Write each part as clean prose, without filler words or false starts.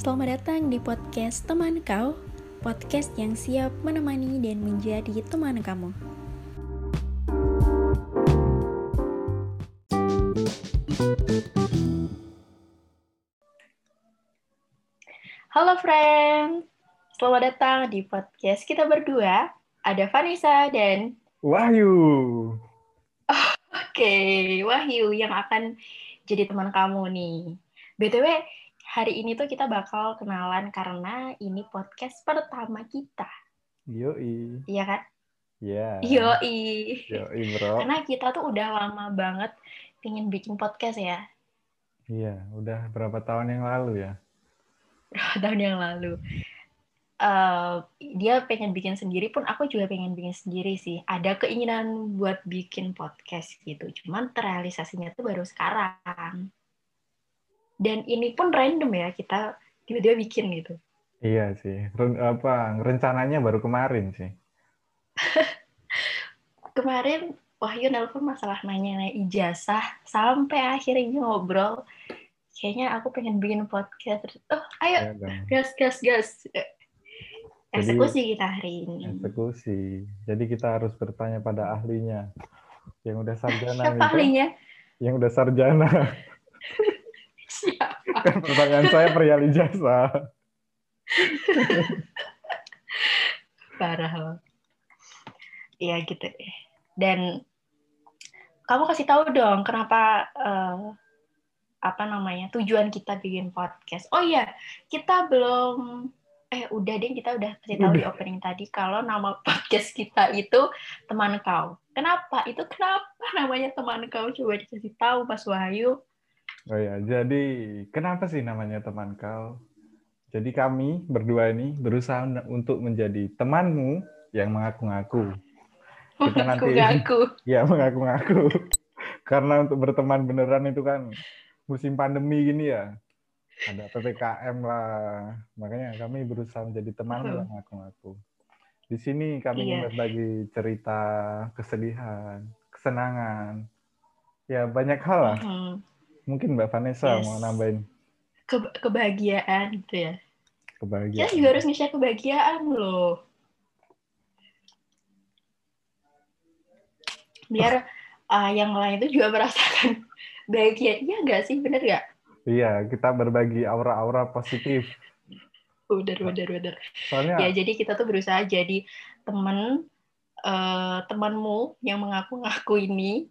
Selamat datang di podcast Teman Kau, podcast yang siap menemani dan menjadi teman kamu. Halo friend, selamat datang di podcast kita berdua. Ada Vanessa dan Wahyu. Oke, Wahyu yang akan jadi teman kamu nih. BTW, hari ini tuh kita bakal kenalan karena ini podcast pertama kita. Yoi. Iya kan? Iya. Yeah. Yoi, bro. Karena kita tuh udah lama banget pengen bikin podcast ya. Iya, udah berapa tahun yang lalu ya? Berapa tahun yang lalu. Dia pengen bikin sendiri pun, aku juga pengen bikin sendiri sih. Ada keinginan buat bikin podcast gitu. Cuman terrealisasinya tuh baru sekarang. Dan ini pun random ya, kita tiba-tiba bikin gitu. Iya sih, rencananya baru kemarin sih. Kemarin Wahyu nelfon masalah nanya ijazah, sampai akhirnya ngobrol. Kayaknya aku pengen bikin podcast. Oh, ayo, ya, gas. Eksekusi kita hari ini. Eksekusi. Jadi kita harus bertanya pada ahlinya, yang udah sarjana. Siapa itu, ahlinya? Yang udah sarjana. Kan pertanyaan saya perihal ijazah. Parah loh. Ya gitu. Dan kamu kasih tahu dong kenapa tujuan kita bikin podcast. Oh iya, kita belum kita udah kasih tahu di opening tadi kalau nama podcast kita itu Teman Kau. Kenapa namanya Teman Kau? Coba dikasih tahu Mas Wahyu. Oh ya, jadi kenapa sih namanya Teman Kau? Jadi kami berdua ini berusaha untuk menjadi temanmu yang mengaku-ngaku. Kita nanti ya mengaku-ngaku. Karena untuk berteman beneran itu kan musim pandemi gini ya. Ada PPKM lah. Makanya kami berusaha menjadi temanmu yang mengaku-ngaku. Di sini kami berbagi cerita, kesedihan, kesenangan. Ya banyak hal lah. Mungkin Mbak Vanessa mau nambahin kebahagiaan gitu ya. Kebahagiaan. Kita juga harus nge-share kebahagiaan loh. Biar yang lain itu juga merasakan bahagia. Iya nggak sih? Bener nggak? Iya, kita berbagi aura-aura positif. Bener. Soalnya, ya, jadi kita tuh berusaha jadi temanmu yang mengaku-ngaku ini.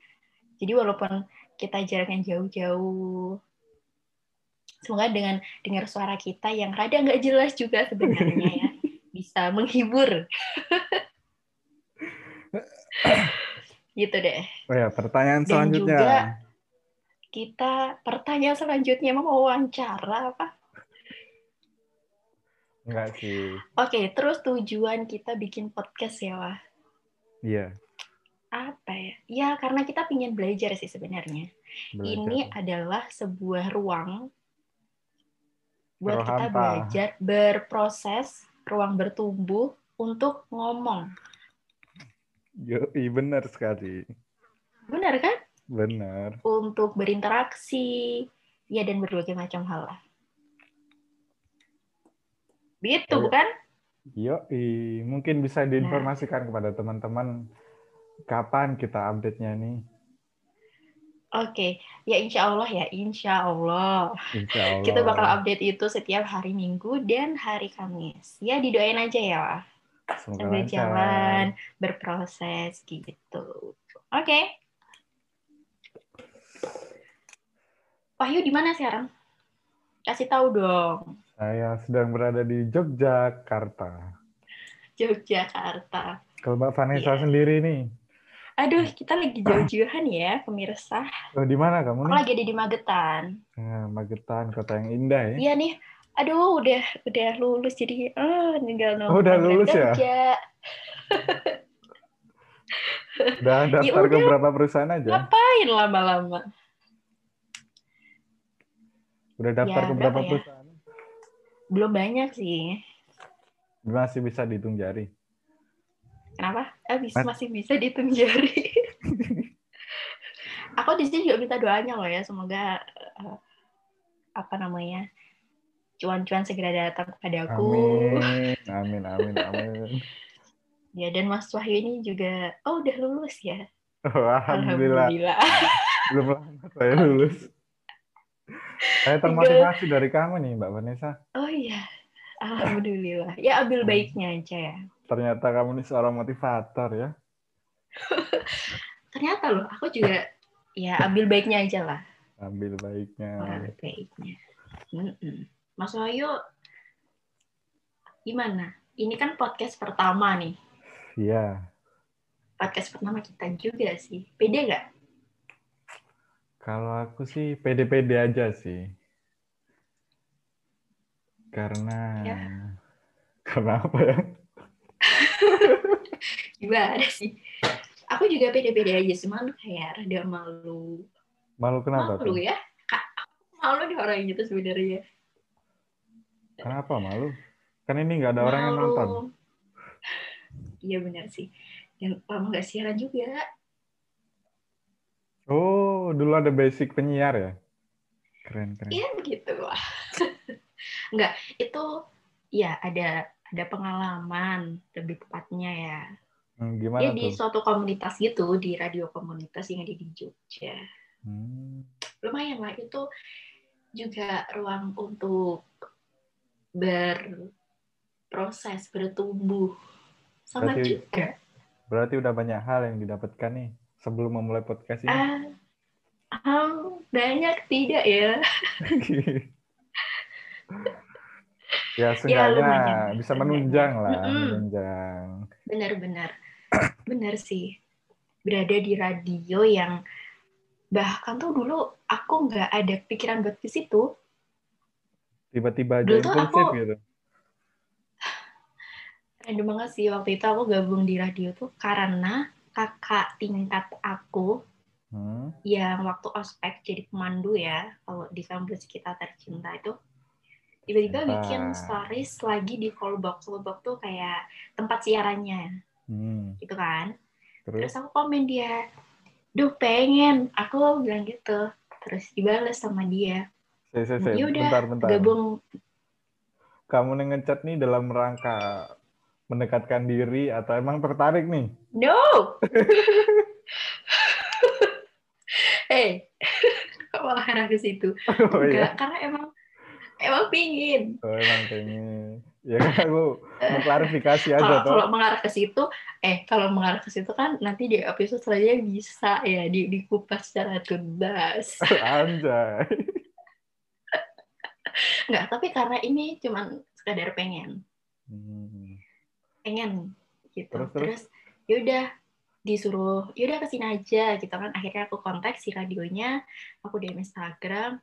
Jadi walaupun kita jaraknya jauh-jauh. Semoga dengan dengar suara kita yang rada nggak jelas juga sebenarnya ya, bisa menghibur. Gitu deh. Oh ya, pertanyaan dan selanjutnya. Dan juga pertanyaan selanjutnya mau wawancara apa? Enggak sih. Oke, terus tujuan kita bikin podcast ya, Wah? Iya. Apa ya? Ya, karena kita ingin belajar sih sebenarnya. Ini adalah sebuah ruang buat kita belajar, berproses, ruang bertumbuh untuk ngomong. Yoi, benar sekali. Benar kan? Benar. Untuk berinteraksi, ya dan berbagai macam hal lah. Gitu, bukan? Yoi, mungkin bisa diinformasikan kepada teman-teman kapan kita update-nya nih? Oke, ya insya Allah. Kita bakal update itu setiap hari Minggu dan hari Kamis. Ya didoain aja ya, Wah. Sambil jalan, berproses gitu. Oke. Wahyu di mana sekarang? Kasih tahu dong. Saya sedang berada di Yogyakarta. Kalau Mbak Vanessa sendiri nih. Aduh, kita lagi jauh-jauhan ya, pemirsa. Oh, di mana kamu nih? Aku lagi ada di Magetan. Nah, Magetan, kota yang indah ya. Iya nih. Aduh, udah lulus jadi tinggal nongkrong. Oh, udah lulus ya? Udah daftar ke berapa perusahaan aja? Ngapain lama-lama? Udah daftar ke berapa perusahaan? Belum banyak sih. Masih bisa dihitung jari. Kenapa? Masih bisa dihitung jari. Aku di sini juga minta doanya loh ya, semoga cuan-cuan segera datang kepadaku. Amin, amin, amin. Ya, dan Mas Wahyu ini juga, oh udah lulus ya? Alhamdulillah. Alhamdulillah. Belum lama saya lulus. Saya termotivasi dari kamu nih, Mbak Vanessa. Oh iya, alhamdulillah. Ya, ambil baiknya aja ya. Ternyata kamu nih seorang motivator ya. Ternyata loh, aku juga ya ambil baiknya aja lah. Ambil baiknya. Ambil baiknya. Mas Wahyu, gimana? Ini kan podcast pertama nih. Iya. Podcast pertama kita juga sih. Pede nggak? Kalau aku sih pede-pede aja sih. Karena... Ya. Karena apa ya? Gimana sih? Aku juga pede-pede aja. Cuman kayak rada malu. Malu kenapa? Malu ya. Malu di orang itu sebenarnya. Kenapa malu? Kan ini nggak ada orang yang nonton. Iya benar sih. Dan kamu nggak siaran juga. Oh, dulu ada basic penyiar ya? Keren. Iya begitu. Nggak, itu ya ada pengalaman lebih tepatnya ya. Gimana ya, tuh? Di suatu komunitas gitu, di radio komunitas yang ada di Jogja. Lumayan lah, itu juga ruang untuk berproses, bertumbuh. Sama berarti, juga. Berarti udah banyak hal yang didapatkan nih sebelum memulai podcast ini. Banyak tidak ya. Ya, seenggaknya ya, bisa menunjang lah. Menunjang. Benar-benar. Benar sih. Berada di radio yang bahkan tuh dulu aku nggak ada pikiran buat ke situ. Tiba-tiba aja impulsif gitu. Random banget sih, waktu itu aku gabung di radio tuh karena kakak tingkat aku yang waktu ospek jadi pemandu ya, kalau di kampus kita tercinta itu, tiba-tiba bikin stories lagi di callbox. Callbox tuh kayak tempat siarannya, gitu kan. Terus aku komen dia, duh pengen, aku bilang gitu. Terus dibales sama dia. Ya udah, gabung. Kamu nge-chat nih dalam rangka mendekatkan diri atau emang tertarik nih? No. Hey, kok malah arah ke situ? Oh, enggak, iya. Karena emang pingin. Oh, emang pingin. Ya kan aku mengklarifikasi aja. Kalau mengarah ke situ, kan nanti di episode selanjutnya bisa ya dikupas secara tuntas. Anjay. Enggak, tapi karena ini cuman sekadar pengen. Pengen gitu. Terus yaudah disuruh, yaudah kesini aja gitu kan. Akhirnya aku kontak si radionya, aku DM Instagram.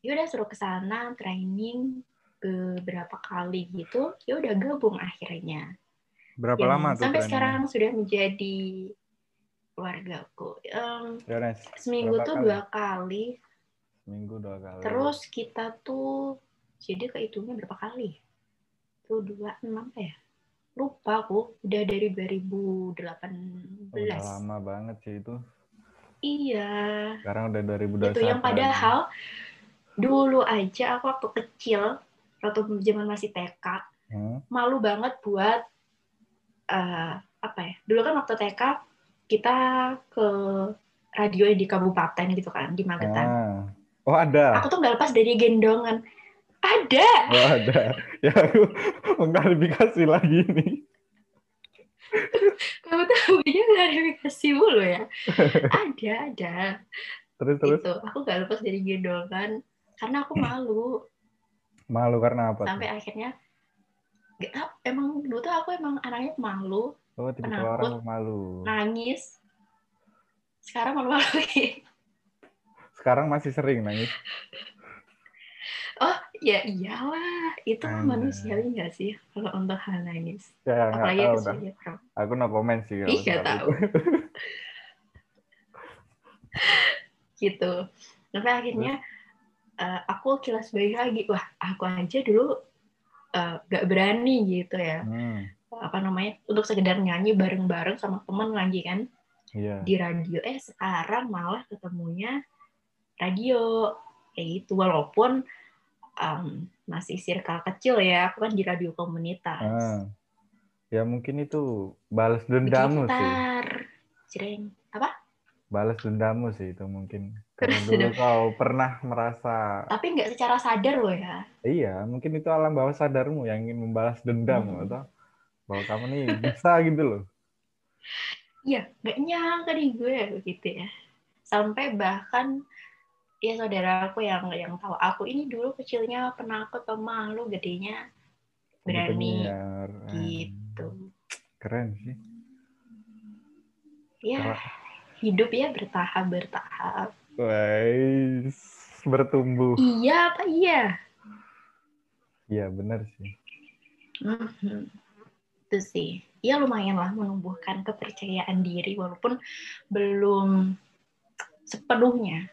Yaudah suruh kesana, training beberapa kali gitu. Yaudah gabung akhirnya. Berapa lama tuh? Sampai sekarang sudah menjadi keluarga aku. Seminggu tuh 2 kali. Minggu 2 kali. Terus kita tuh jadi kehitungnya berapa kali? Tuh 2, 6 ya? Lupa aku, udah dari 2018. Udah lama banget sih itu. Iya. Sekarang udah 2021. Itu yang padahal dulu aja aku waktu kecil, waktu zaman masih TK, malu banget buat apa ya? Dulu kan waktu TK kita ke radio di kabupaten gitu kan, di Magetan. Oh ada. Aku tuh nggak lepas dari gendongan. Ada. Oh ada. Ya aku mengklarifikasi lagi nih. Kamu tuh hobinya klarifikasi mulu ya. Ada. Terus. Itu aku nggak lepas dari gendongan karena aku malu. Malu karena apa? Sampai akhirnya emang dulu tuh aku anaknya malu. Oh tiba-tiba orang malu. Nangis. Sekarang malu-maluin. Sekarang masih sering nangis. Oh ya iyalah, itu manusiawi nggak sih kalau untuk hal nangis. Ya, apalagi kesulitan. Nah. Aku no comment sih. Iya tahu. Gitu. Tapi akhirnya aku kilas balik lagi. Wah aku aja dulu nggak berani gitu ya. Apa namanya untuk sekedar nyanyi bareng-bareng sama teman lagi kan. Yeah. Di radio sekarang malah ketemunya radio kayak itu, walaupun masih circle kecil ya, aku kan di radio komunitas. Ya mungkin itu balas dendamu sih. Cireng. Apa? Balas dendamu sih itu mungkin. Karena dulu kau pernah merasa. Tapi nggak secara sadar loh ya. Iya, mungkin itu alam bawah sadarmu yang ingin membalas dendam atau bahwa kamu nih bisa gitu loh. Iya, nggak nyangka nih gue begitu ya. Sampai bahkan ya saudara aku yang tahu aku ini dulu kecilnya penakut, pemalu, gedenya berani gitu. Keren sih. Ya. Keren. Hidup ya bertahap. Wais, bertumbuh. Iya apa iya? Iya benar sih. Itu sih. Ya lumayan lah menumbuhkan kepercayaan diri walaupun belum sepenuhnya.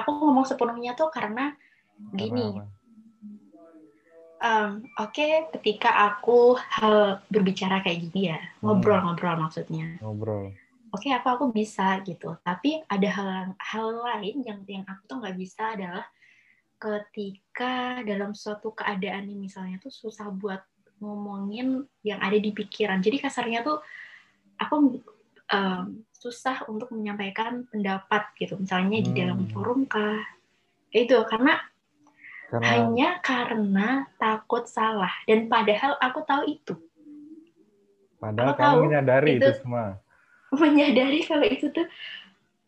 Aku ngomong sepenuhnya tuh karena gini. Oke, ketika aku berbicara kayak gini ya, ngobrol maksudnya. Oke, aku bisa gitu. Tapi ada hal lain yang aku tuh nggak bisa adalah ketika dalam suatu keadaan ini misalnya tuh susah buat ngomongin yang ada di pikiran. Jadi kasarnya tuh aku susah untuk menyampaikan pendapat gitu. Misalnya di dalam forum kah? Itu karena hanya karena takut salah. Dan padahal aku tahu itu. Padahal kamu menyadari itu semua. Menyadari kalau itu tuh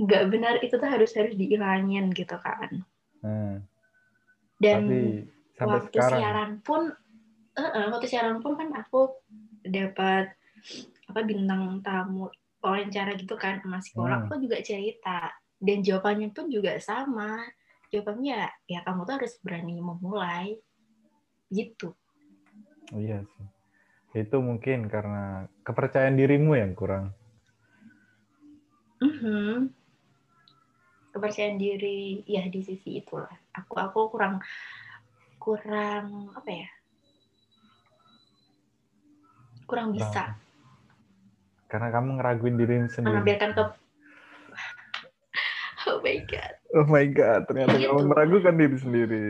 nggak benar, itu tuh harus dihilangin gitu kan. Dan waktu sekarang. Waktu siaran pun kan aku dapat bintang tamu wawancara gitu kan sama psikolog, aku juga cerita dan jawabannya pun juga sama. Jawabannya ya kamu tuh harus berani memulai gitu. Iya sih, itu mungkin karena kepercayaan dirimu yang kurang. Kepercayaan diri ya di sisi itulah aku kurang apa ya, kurang bisa karena kamu ngeraguin dirimu sendiri, mengambilkan oh my god ternyata gitu. Kamu meragukan diri sendiri.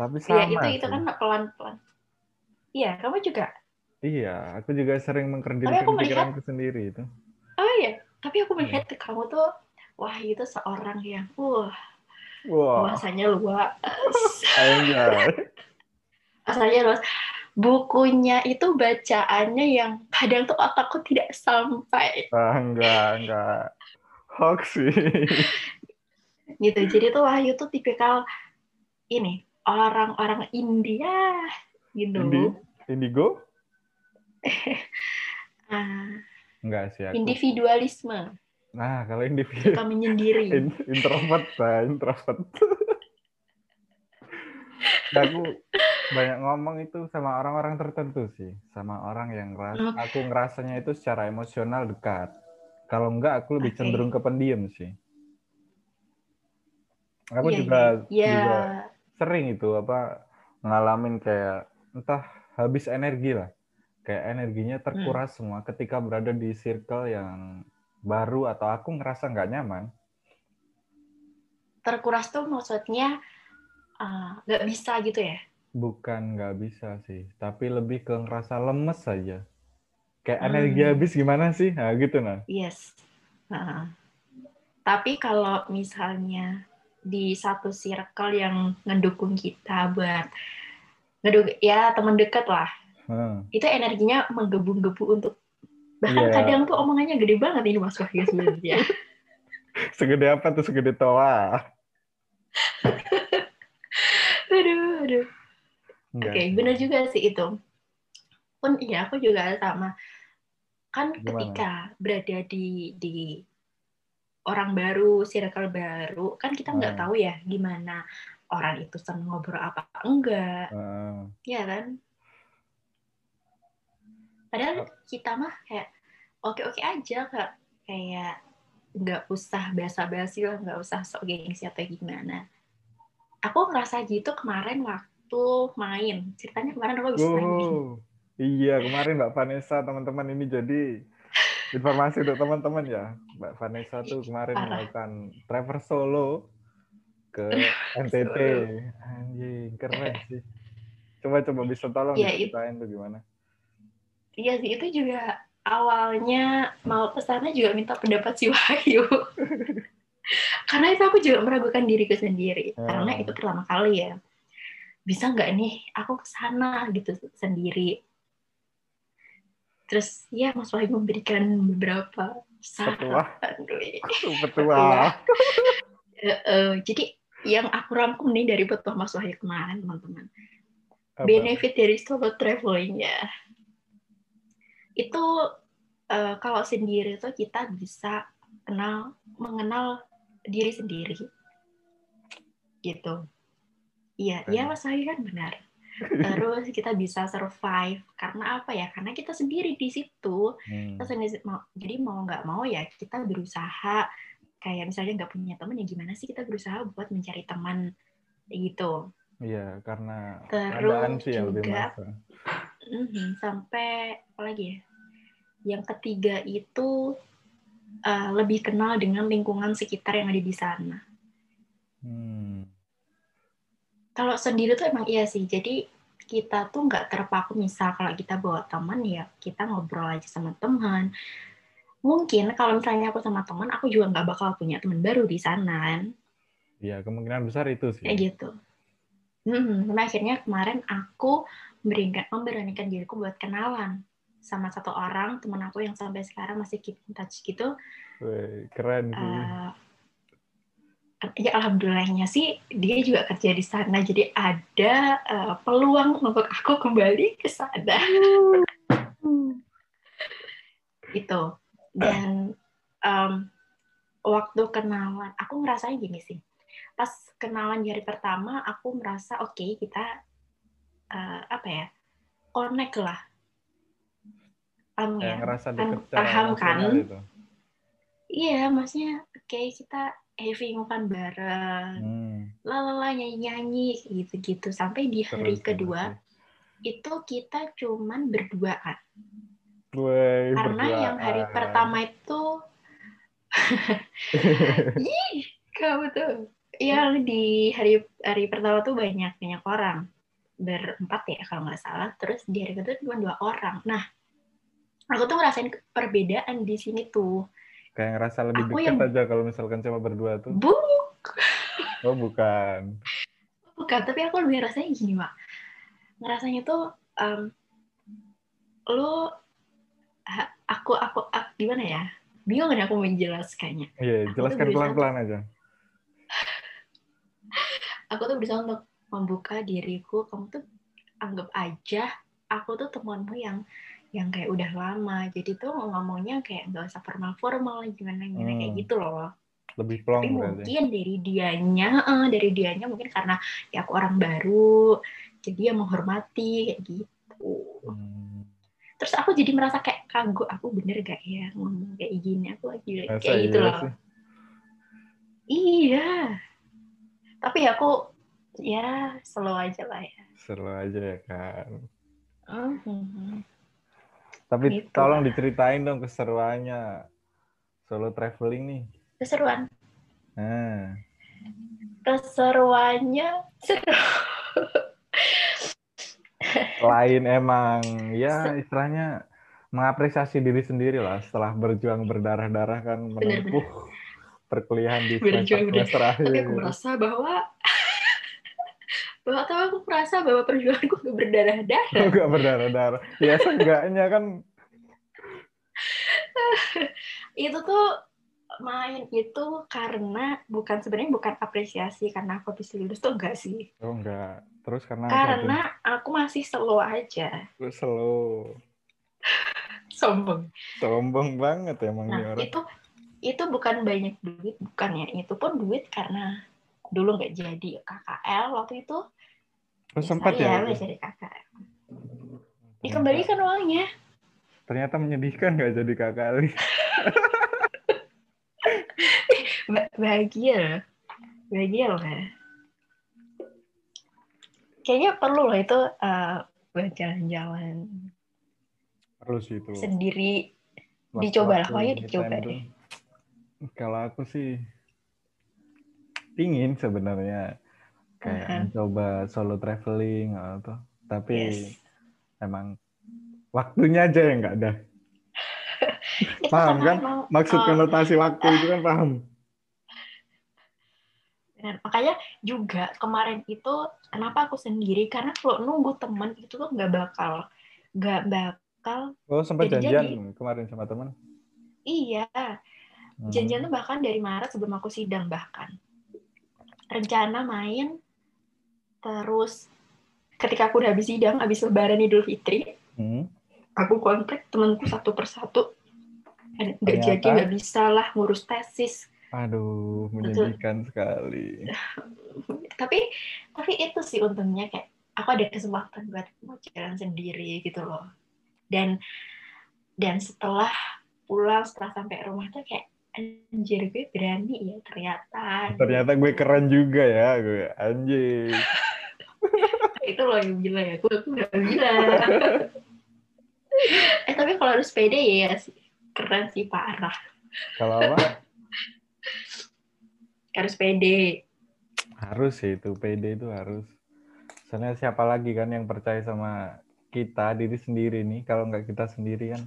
Tapi sama ya, itu kan pelan-pelan. Iya, kamu juga. Iya, aku juga sering mengkerdilkan pikiranku sendiri itu. Oh iya, tapi aku melihat kamu tuh, wah itu seorang yang, bahasanya luas. Bahasanya luas. Bukunya itu bacaannya yang kadang tuh otakku tidak sampai. Enggak. Hoax sih. Gitu, jadi tuh Wahyu tuh tipikal ini, orang-orang India gitu. Indigo? Enggak sih aku. Individualisme. Nah, kalau individu suka menyendiri. Introvert. Aku banyak ngomong itu sama orang-orang tertentu sih, sama orang yang aku ngerasanya itu secara emosional dekat. Kalau enggak aku lebih cenderung ke pendiam sih. Aku juga sering itu ngalamin kayak entah habis energi lah. Kayak energinya terkuras semua ketika berada di circle yang baru atau aku ngerasa nggak nyaman. Terkuras tuh maksudnya nggak bisa gitu ya? Bukan nggak bisa sih, tapi lebih ke ngerasa lemes saja. Kayak energi habis gimana sih? Nah, gitu nah. Yes. Tapi kalau misalnya di satu circle yang ngedukung kita buat teman dekat lah. Itu energinya menggebu-gebu untuk bahkan kadang tuh omongannya gede banget ini Mas Wahyu sebenarnya. Segede apa tuh? Segede toa. aduh. Oke, benar juga sih itu. Pun iya aku juga sama. Kan gimana? Ketika berada di orang baru, circle baru, kan kita nggak tahu ya gimana orang itu seneng ngobrol apa enggak. Ya kan? Padahal kita mah kayak oke aja kak, kayak nggak usah basa-basi lah, nggak usah sok gengsi atau gimana. Aku ngerasa gitu kemarin waktu main, ceritanya kemarin aku habis main. Iya kemarin Mbak Vanessa, teman-teman ini jadi informasi untuk teman-teman ya, Mbak Vanessa tuh kemarin melakukan traverse solo ke NTT. Anjing, keren sih. Coba bisa tolong ya, ceritain tuh gimana? Iya sih, itu juga awalnya mau kesana juga minta pendapat si Wahyu. Karena itu aku juga meragukan diriku sendiri. Ya. Karena itu pertama kali ya. Bisa nggak nih aku kesana gitu sendiri. Terus ya Mas Wahyu memberikan beberapa saran. Petua. Jadi yang aku rangkum nih dari petua Mas Wahyu kemarin teman-teman. Apa? Benefit dari solo traveling ya. Itu kalau sendiri tuh kita bisa mengenal diri sendiri. Gitu. Iya, iya Mas Wahyu kan benar. Terus kita bisa survive karena apa ya? Karena kita sendiri di situ. Kita sendiri, jadi mau nggak mau ya kita berusaha kayak misalnya nggak punya teman ya gimana sih kita berusaha buat mencari teman gitu. Iya, karena keadaan sih yang lebih masa. Sampai apa lagi ya? Yang ketiga itu lebih kenal dengan lingkungan sekitar yang ada di sana. Kalau sendiri tuh emang iya sih, jadi kita tuh nggak terpaku misal kalau kita bawa teman ya kita ngobrol aja sama teman. Mungkin kalau misalnya aku sama teman, aku juga nggak bakal punya teman baru di sana. Iya, kemungkinan besar itu sih. Kayak gitu. Nah, akhirnya kemarin aku memberanikan diriku buat kenalan sama satu orang teman aku yang sampai sekarang masih keep in touch gitu. Wih, keren sih. Ya alhamdulillahnya sih dia juga kerja di sana jadi ada peluang untuk aku kembali ke sana gitu. Dan waktu kenalan aku ngerasanya gini sih, pas kenalan di hari pertama aku merasa oke, kita connect lah, paham kan? Iya, maksudnya oke, kita heavy makan bareng, lalala nyanyi-nyanyi gitu-gitu sampai di hari kedua itu kita cuman berduaan. Karena yang hari pertama itu, kamu tuh, yang di hari pertama tuh banyak orang, berempat ya kalau nggak salah. Terus di hari kedua cuma 2 orang. Nah, aku tuh ngerasain perbedaan di sini tuh. Kayak ngerasa lebih dekat aja kalau misalkan cuma berdua tuh. Oh, bukan. Bukan, tapi aku lebih rasanya gini, Mak. Ngerasanya tuh aku gimana ya? Bingung kan aku menjelaskannya. Iya, jelaskan pelan-pelan aja. Aku tuh berusaha untuk membuka diriku, kamu tuh anggap aja aku tuh temanmu yang kayak udah lama, jadi tuh ngomongnya kayak nggak usah formal-formal gimana kayak gitu loh. Lebih plong. Tapi mungkin dari dianya mungkin karena ya aku orang baru, jadi ya menghormati kayak gitu. Terus aku jadi merasa kayak kagok, aku bener gak ya ngomong kayak gini, aku lagi kayak gitu loh. Sih. Iya. Tapi aku ya slow aja lah ya. Slow aja ya kan. Tapi gitu. Tolong diceritain dong keseruannya solo traveling nih. Keseruan? Keseruannya seru. Lain emang, ya istilahnya mengapresiasi diri sendiri lah setelah berjuang berdarah-darah kan menempuh perkuliahan di semester akhir. Tapi aku merasa bahwa perjuanganku nggak berdarah-darah. Ya seenggaknya kan. Itu tuh main itu karena bukan apresiasi karena aku habis lulus tuh enggak sih. Oh enggak. Terus karena aku masih slow aja. Slow. Sombong banget emang dia orang. Itu bukan banyak duit, bukannya itu pun duit karena dulu nggak jadi KKL waktu itu. Sempat ya? Nggak jadi KKL. Dikembalikan uangnya. Ternyata menyedihkan nggak jadi KKL. Bahagia loh ya. Kayaknya perlu loh itu buat jalan-jalan. Perlu sih itu. Sendiri dicoba lah, Wahyu dicoba deh. Kalau aku sih pingin sebenarnya kayak coba solo traveling atau tapi emang waktunya aja yang nggak ada. Paham kan? Emang, maksud konotasi waktu itu kan paham. Benar. Makanya juga kemarin itu kenapa aku sendiri karena kalau nunggu teman itu tuh nggak bakal. Oh sempat janjian kemarin sama teman? Iya, janjian tuh bahkan dari Maret sebelum aku sidang bahkan. Rencana main terus ketika aku udah habis sidang, habis Lebaran Idul Fitri, aku kontak temanku satu persatu. Nggak jadi, nggak bisa lah ngurus tesis. Aduh, menyedihkan sekali. Tapi itu sih untungnya kayak aku ada kesempatan buat mau jalan sendiri gitu loh. Dan setelah pulang, setelah sampai rumah tuh kayak anjir gue berani ya ternyata. Ternyata gue keren juga ya gue anjir. Itu loh yang gila ya, gue nggak gila. Tapi kalau harus pede ya sih keren sih parah. Kalau apa? Harus pede. Harus sih itu, pede itu harus. Soalnya siapa lagi kan yang percaya sama kita, diri sendiri nih, kalau nggak kita sendiri kan.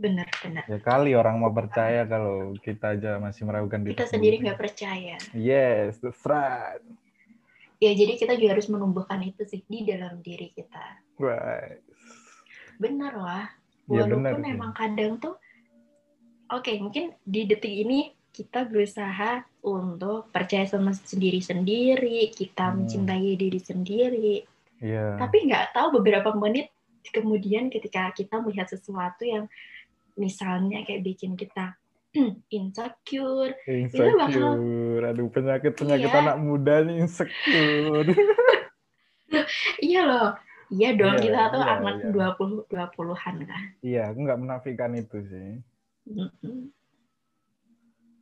Benar. Ya kali orang mau percaya kalau kita aja masih meragukan diri. Kita sendiri nggak percaya. Yes, that's right. Ya, jadi kita juga harus menumbuhkan itu sih di dalam diri kita. Right. Benar lah. Walaupun ya, memang kadang tuh, mungkin di detik ini kita berusaha untuk percaya sama sendiri-sendiri, kita mencintai diri sendiri. Yeah. Tapi nggak tahu beberapa menit kemudian ketika kita melihat sesuatu yang misalnya kayak bikin kita insecure. Itu bakal, aduh penyakit anak muda nih insecure. Iya loh, iya dong kita tuh anak 20-an kan. Iya, aku nggak menafikan itu sih. Mm-mm.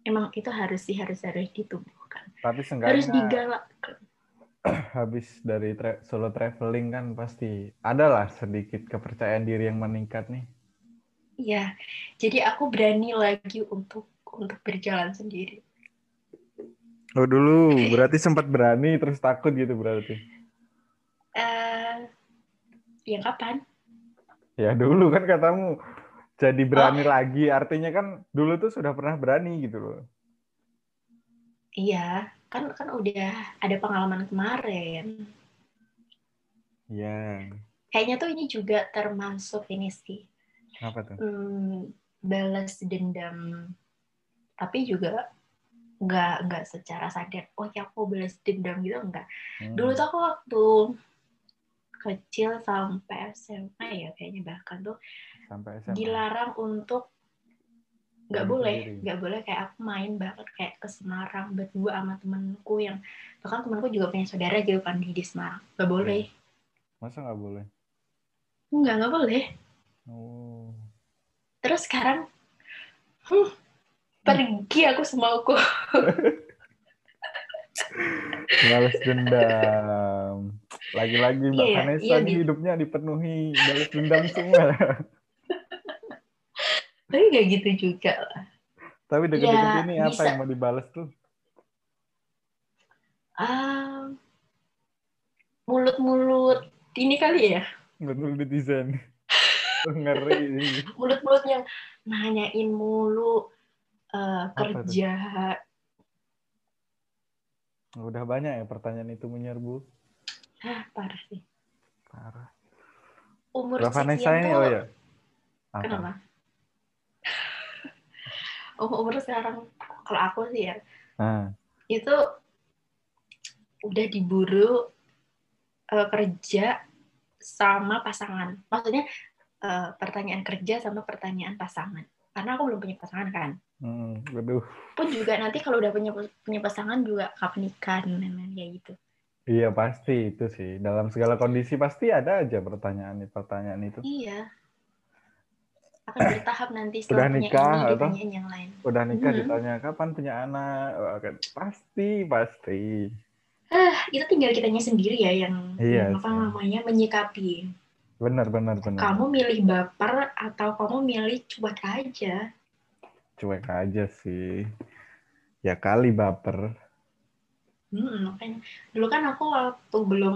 Emang itu harus ditumbuhkan. Tapi harus digalakkan. Habis dari solo traveling kan pasti adalah sedikit kepercayaan diri yang meningkat nih. Iya. Jadi aku berani lagi untuk berjalan sendiri. Oh dulu, berarti sempat berani terus takut gitu berarti. Yang kapan? Ya dulu kan katamu. Jadi berani lagi, artinya kan dulu tuh sudah pernah berani gitu loh. Iya, kan udah ada pengalaman kemarin. Iya. Kayaknya tuh ini juga termasuk ini sih. Apa tuh? Balas dendam, tapi juga nggak secara sadar. Oh ya aku balas dendam gitu enggak. Dulu tuh aku waktu kecil sampai SMA ya kayaknya bahkan tuh dilarang untuk nggak boleh kayak aku main banget kayak ke Semarang berdua sama temanku yang bahkan temanku juga punya saudara gitu kan di Semarang nggak boleh. Masa nggak boleh? Nggak boleh. Oh. Terus sekarang pergi aku semauku. Balas dendam lagi-lagi Mbak Vanessa ini hidupnya dipenuhi balas dendam semua. Tapi nggak gitu juga lah. Tapi deket-deket ini apa bisa. Yang mau dibalas tuh? Mulut-mulut ini kali ya? Mulut-mulut netizen. Ngeri. Mulut-mulut yang nanyain mulu kerja. Udah banyak ya pertanyaan itu menyerbu. Parah sih. Parah. Umur sekian tuh. Kenapa? Umur sekarang kalau aku sih ya. Itu udah diburu kerja sama pasangan. Maksudnya pertanyaan kerja sama pertanyaan pasangan. Karena aku belum punya pasangan kan. Pun juga nanti kalau udah punya pasangan juga kapan nikah kayak gitu. Iya pasti itu sih dalam segala kondisi pasti ada aja pertanyaan itu. Iya. Akan bertahap nanti setelah punya ini ditanyain yang lain. Udah nikah ditanya kapan punya anak pasti. Itu tinggal kitanya sendiri ya yang apa namanya menyikapi. Benar. Kamu milih baper atau kamu milih cuek aja? Cuek aja sih. Ya kali baper. Makanya dulu kan aku waktu belum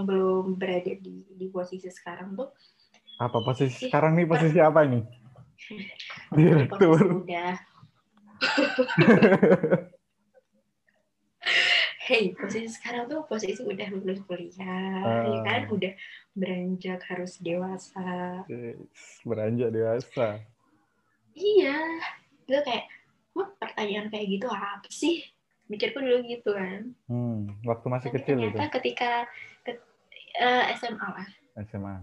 berada di posisi sekarang tuh. Apa posisi sekarang nih? Posisi apa nih? Direktur. Udah. Hey, posisi sekarang tuh posisi udah lulus kuliah, ya kan? Udah beranjak harus dewasa. Beranjak dewasa. Iya, itu kayak, wah, pertanyaan kayak gitu apa sih? Mikirku dulu gitu kan. Waktu masih tapi kecil itu. Ternyata ketika SMA lah. SMA.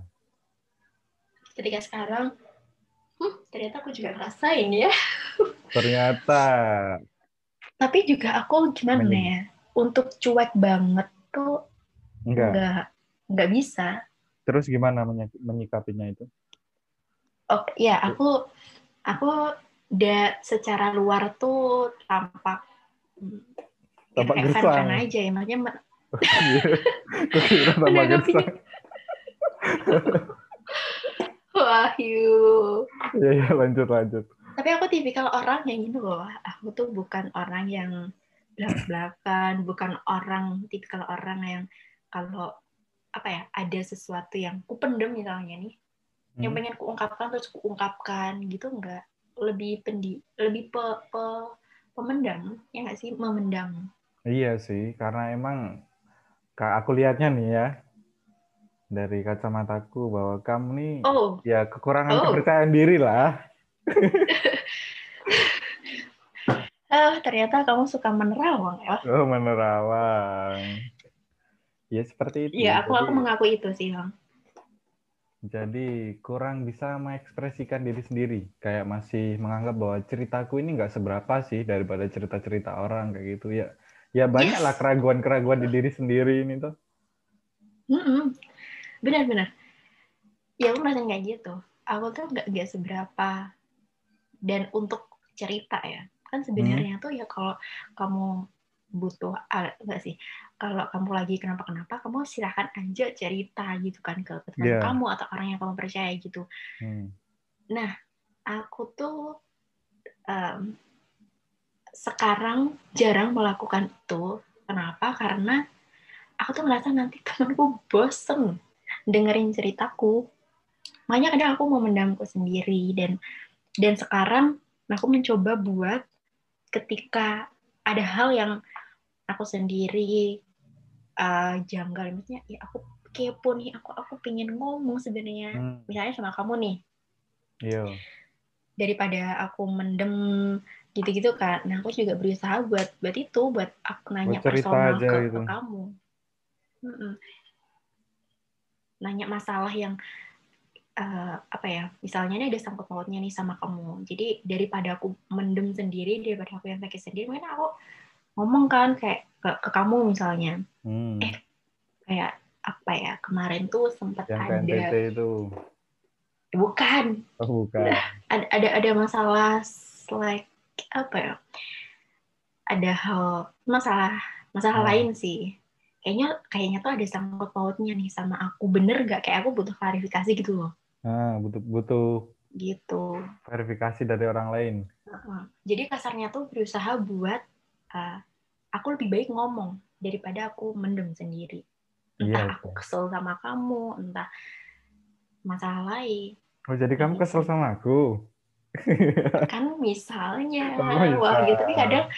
Ketika sekarang, ternyata aku juga ngerasain ya. Ternyata. Tapi juga aku gimana ya, untuk cuek banget tuh nggak bisa. Terus gimana menyikapinya itu? Oh ya, aku secara luar tuh tampak gersang aja ya, makanya menanggapinya wahyu ya lanjut. Tapi aku tipikal orang yang ini loh, aku tuh bukan orang yang belak-belakan, bukan orang tipikal orang yang kalau apa ya, ada sesuatu yang ku pendem misalnya nih, yang pengen ku ungkapkan terus ku ungkapkan gitu, enggak. Lebih pemendam, ya nggak sih? Memendam. Iya sih, karena emang aku lihatnya nih ya, dari kacamataku bahwa kamu nih ya kekurangan kepercayaan diri lah. Ternyata kamu suka menerawang ya? Oh, menerawang. Ya seperti itu. Iya, aku mengaku itu sih, Bang. Jadi kurang bisa mengekspresikan diri sendiri. Kayak masih menganggap bahwa ceritaku ini nggak seberapa sih daripada cerita-cerita orang kayak gitu ya. Ya banyaklah keraguan-keraguan di diri sendiri ini tuh. Benar-benar. Ya aku merasa nggak gitu. Aku tuh nggak seberapa. Dan untuk cerita ya kan sebenarnya tuh ya kalau kamu butuh enggak sih, kalau kamu lagi kenapa-kenapa kamu silahkan aja cerita gitu kan ke teman kamu atau orang yang kamu percaya gitu. Nah aku tuh sekarang jarang melakukan itu. Kenapa? Karena aku tuh merasa nanti temanku bosen dengerin ceritaku, makanya kadang aku mau memendamku sendiri. Dan sekarang aku mencoba buat ketika ada hal yang aku sendiri janggal, misalnya ya aku kepo nih, aku pengen ngomong sebenarnya, misalnya sama kamu nih. Yo. Daripada aku mendem gitu-gitu kan, nah aku juga berusaha buat aku nanya personal ke kamu, nanya masalah yang apa ya, misalnya ini ada sangkut pautnya nih sama kamu, jadi daripada aku mendem sendiri, daripada aku yang sakit sendiri, mungkin aku ngomong kan kayak ke kamu misalnya, kayak apa ya, kemarin tuh sempat ada itu. Bukan. Nah, ada masalah like apa ya, ada hal masalah lain sih kayaknya tuh ada sangkut pautnya nih sama aku, bener gak, kayak aku butuh klarifikasi gitu loh. Butuh gitu klarifikasi dari orang lain. Jadi kasarnya tuh berusaha buat aku lebih baik ngomong daripada aku mendem sendiri. Entah aku kesel sama kamu, entah masalah lain. Oh, jadi kamu kesel sama aku? Kan misalnya. Wah, gitu. Tapi kadang,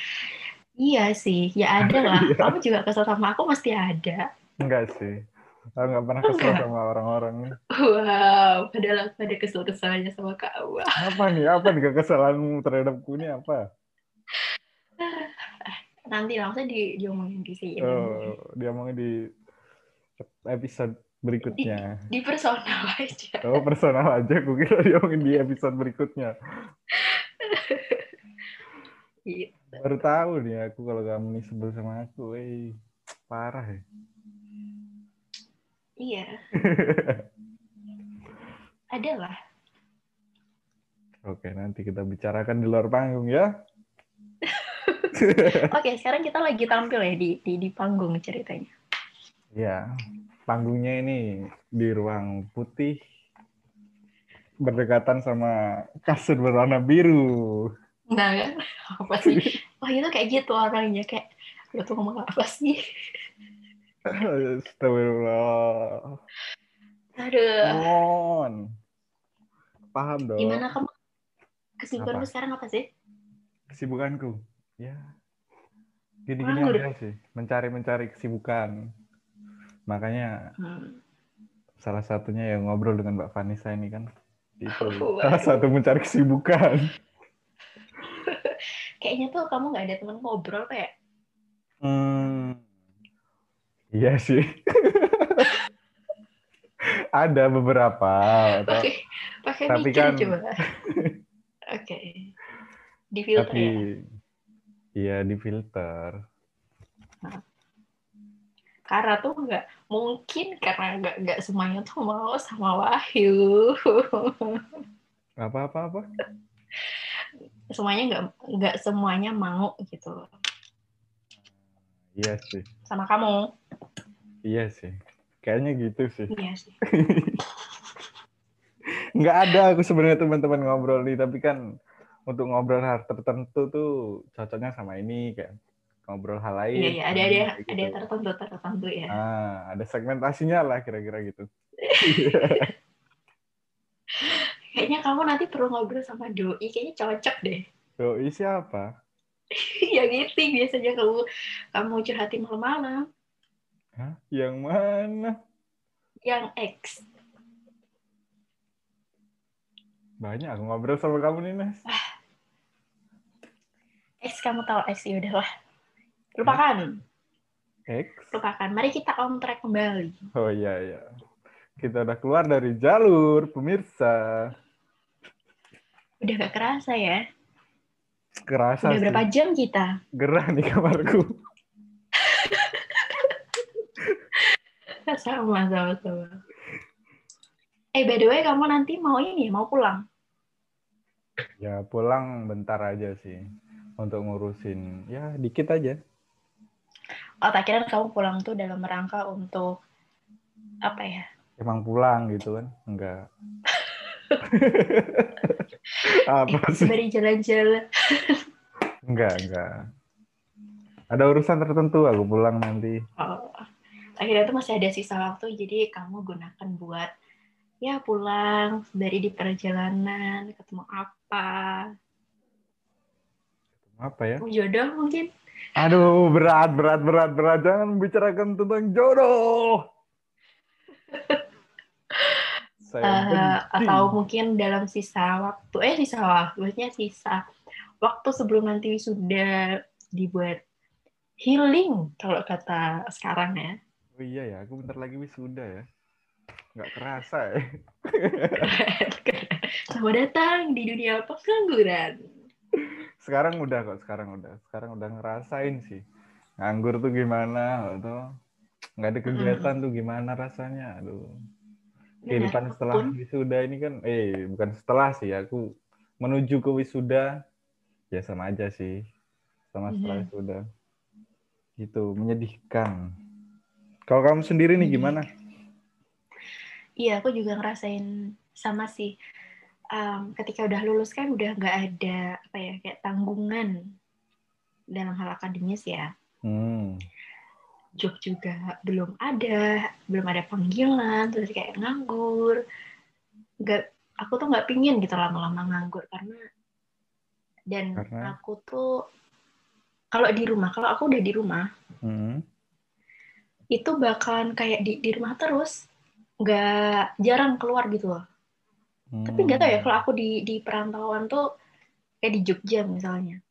iya sih, ya ada lah. Kamu juga kesel sama aku, mesti ada. Enggak sih. Aku nggak pernah kesel sama orang-orang. Wow, padahal aku ada kesel-keselannya sama kamu. Apa nih kekeselanmu terhadapku ini apa? Nanti langsung diomongin di sini. Oh, diomongin di episode berikutnya. Di personal aja. Oh, personal aja. Gue kira diomongin di episode berikutnya. Gitu. Baru tahu nih aku kalau kamu nih sebel sama aku. Parah ya. Iya. Adalah. Oke, nanti kita bicarakan di luar panggung ya. Oke, sekarang kita lagi tampil ya di panggung ceritanya. Iya, panggungnya ini di ruang putih berdekatan sama kasur berwarna biru. Nah, kan? Apa sih? Wah, itu kayak gitu orangnya, kayak Itu ngomong apa sih? Astagfirullah. Aduh. Mon. Paham dong. Gimana kamu? Kesibukanmu apa? Sekarang apa sih? Kesibukanku? Ya. Gini-gini aja sih. Mencari-mencari kesibukan. Makanya salah satunya ya ngobrol dengan Mbak Vanessa ini kan. Itu salah satu mencari kesibukan. Kayaknya tuh kamu nggak ada teman ngobrol kayak. Iya sih. Ada beberapa. Pakai mikir kan, coba. Oke. Di filter ya? Iya, di filter. Karena tuh nggak mungkin, karena nggak semuanya tuh mau sama Wahyu. Apa? Semuanya nggak semuanya mau gitu. Iya sih. Sama kamu. Iya sih. Kayaknya gitu sih. Iya sih. Nggak ada aku sebenarnya teman-teman ngobrol nih, tapi kan untuk ngobrol hal tertentu tuh cocoknya sama ini kan. Ngobrol hal lain. Iya, ada gitu. tertentu ya. Ah, ada segmentasinya lah kira-kira gitu. Kayaknya kamu nanti perlu ngobrol sama doi, kayaknya cocok deh. Doi siapa? Ya gitu, biasanya kamu curhatin malam-malam. Hah? Yang mana? Yang X. Banyak aku ngobrol sama kamu nih, Nes. X, kamu tahu X, ya udahlah. Lupakan. X? Lupakan. Mari kita on track kembali. Oh iya. Kita udah keluar dari jalur, pemirsa. Udah gak kerasa ya? Kerasa udah sih. Berapa jam kita? Gerah nih kamarku. Sama. By the way, kamu nanti mau ini, mau pulang? Ya, pulang bentar aja sih. Untuk ngurusin, ya dikit aja. Oh, tak kira kamu pulang tuh dalam rangka untuk apa ya? Emang pulang gitu kan? Enggak. Apa sih? Beri jalan-jalan. Enggak. Ada urusan tertentu aku pulang nanti. Oh. Akhirnya tuh masih ada sisa waktu, jadi kamu gunakan buat ya pulang, dari di perjalanan, ketemu apa. Apa ya? Jodoh mungkin. Aduh, berat. Jangan bicarakan tentang jodoh. Atau mungkin dalam sisa waktu sebelum nanti sudah dibuat healing kalau kata sekarang ya. Oh iya ya, aku bentar lagi wisuda ya. Nggak kerasa ya. Selamat datang di dunia pengangguran. Sekarang udah ngerasain sih. Nganggur tuh gimana, atau nggak ada kegiatan tuh gimana rasanya. Aduh. Kehidupan setelah wisuda ini kan, bukan setelah sih, aku menuju ke wisuda, ya sama aja sih. Sama setelah wisuda. Gitu, menyedihkan. Kalau kamu sendiri nih gimana? Iya, aku juga ngerasain sama sih. Ketika udah lulus kan udah nggak ada kayak tanggungan dalam hal akademis ya. Job juga belum ada panggilan, terus kayak nganggur. Aku tuh nggak pingin gitu lama-lama nganggur karena aku tuh kalau aku udah di rumah itu bakalan kayak di rumah terus, nggak jarang keluar gitu loh. Tapi nggak tahu ya, kalau aku di perantauan tuh kayak di Jogja misalnya,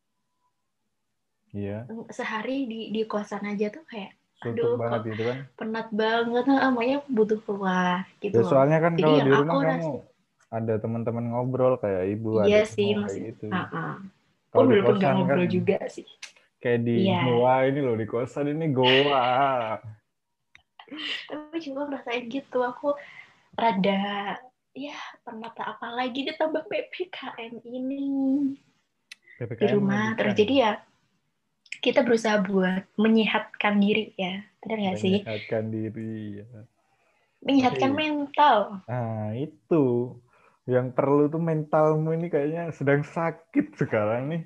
sehari di kosan aja tuh kayak aduh banget gitu kan, penat banget, makanya butuh keluar gitu. Ya, soalnya kan kalau di rumah kamu ada teman-teman ngobrol kayak ibu, iya sih, masih gitu. Kalau di kosan kan ngobrol juga sih, kayak di goa ini loh, di kosan ini goa. Tapi juga merasain gitu, aku rada penata, apalagi ditambah PPKM ini. PPKM di rumah terus, jadi ya kita berusaha buat menyehatkan diri ya, benar nggak sih? Menyehatkan diri, menyehatkan mental. Nah itu yang perlu tuh, mentalmu ini kayaknya sedang sakit sekarang nih.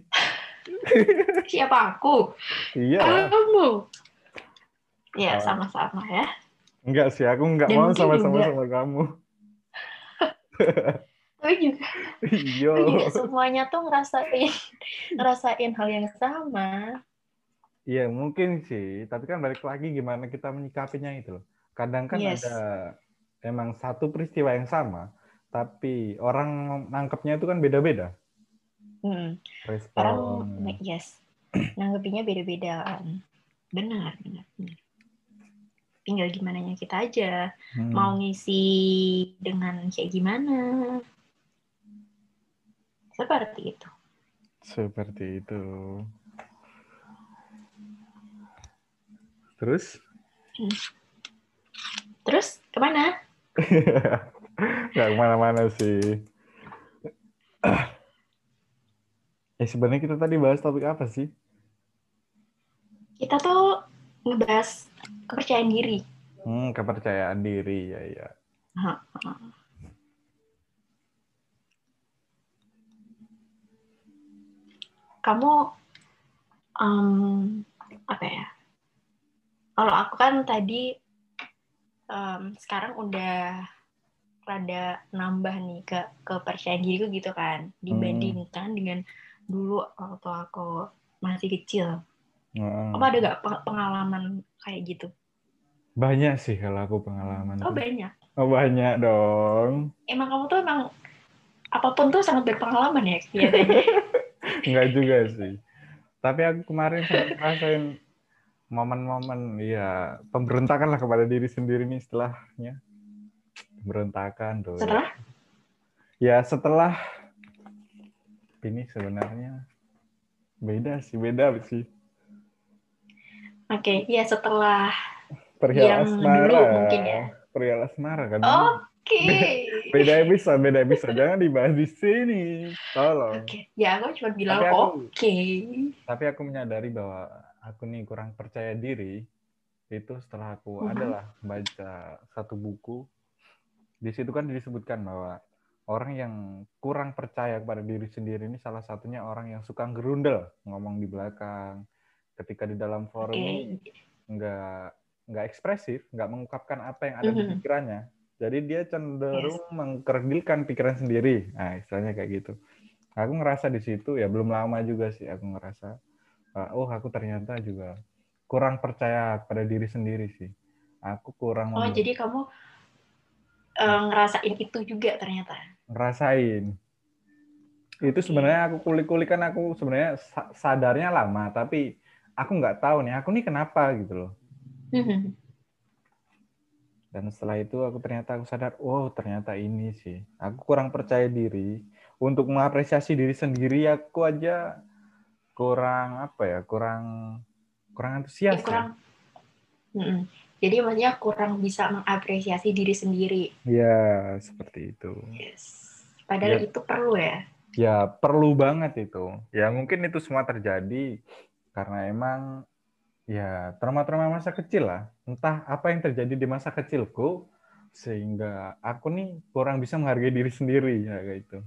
Siapa aku? Iya. Kamu. Ya, sama-sama ya. Enggak sih, aku enggak mau sama-sama sama kamu. Tapi juga, semuanya tuh ngerasain hal yang sama. Iya, mungkin sih. Tapi kan balik lagi gimana kita menyikapinya itu loh. Kadang kan ada emang satu peristiwa yang sama, tapi orang nangkepnya itu kan beda-beda. Respon. Orang, nangkepinya beda-beda. Benar. Tinggal gimananya kita aja. Mau ngisi dengan kayak gimana. Seperti itu. Terus kemana? Gak kemana-mana sih. Sebenarnya kita tadi bahas topik apa sih? Kita tuh ngebahas kepercayaan diri. Kepercayaan diri, ya. Kamu, apa ya? Kalau aku kan tadi sekarang udah rada nambah nih ke kepercayaan diriku gitu kan, dibandingkan dengan dulu waktu aku masih kecil. Kamu ada gak pengalaman kayak gitu? Banyak sih kalau aku pengalaman. Banyak? Banyak dong. Emang kamu tuh apapun tuh sangat berpengalaman ya? Enggak juga sih. Tapi aku kemarin ngerasain momen-momen pemberontakan lah kepada diri sendiri nih setelahnya. Pemberontakan dong. Setelah? Ya setelah ini sebenarnya beda sih. Oke, setelah perihal asmara mungkin ya. Perihal asmara kan. Oke. Beda episode, jangan dibahas di sini. Tolong. Oke. Ya, aku cuma bilang oke. Tapi aku menyadari bahwa aku nih kurang percaya diri itu setelah aku adalah baca satu buku. Di situ kan disebutkan bahwa orang yang kurang percaya kepada diri sendiri ini salah satunya orang yang suka gerundel, ngomong di belakang. Ketika di dalam forum nggak ekspresif, nggak mengungkapkan apa yang ada di pikirannya. Jadi dia cenderung mengkerdilkan pikiran sendiri. Nah, istilahnya kayak gitu. Aku ngerasa di situ, ya belum lama juga sih aku ngerasa, aku ternyata juga kurang percaya pada diri sendiri sih. Aku kurang... jadi kamu ngerasain itu juga ternyata? Ngerasain. Itu sebenarnya aku kulik-kulikan, aku sebenarnya sadarnya lama, tapi aku nggak tahu nih, aku nih kenapa gitu loh. Dan setelah itu aku sadar, ternyata ini sih. Aku kurang percaya diri. Untuk mengapresiasi diri sendiri, aku aja kurang antusias. Jadi maksudnya kurang bisa mengapresiasi diri sendiri. Ya, seperti itu. Yes. Padahal itu perlu ya. Ya, perlu banget itu. Ya, mungkin itu semua terjadi karena emang trauma-trauma masa kecil lah. Entah apa yang terjadi di masa kecilku sehingga aku nih kurang bisa menghargai diri sendiri ya kayak itu.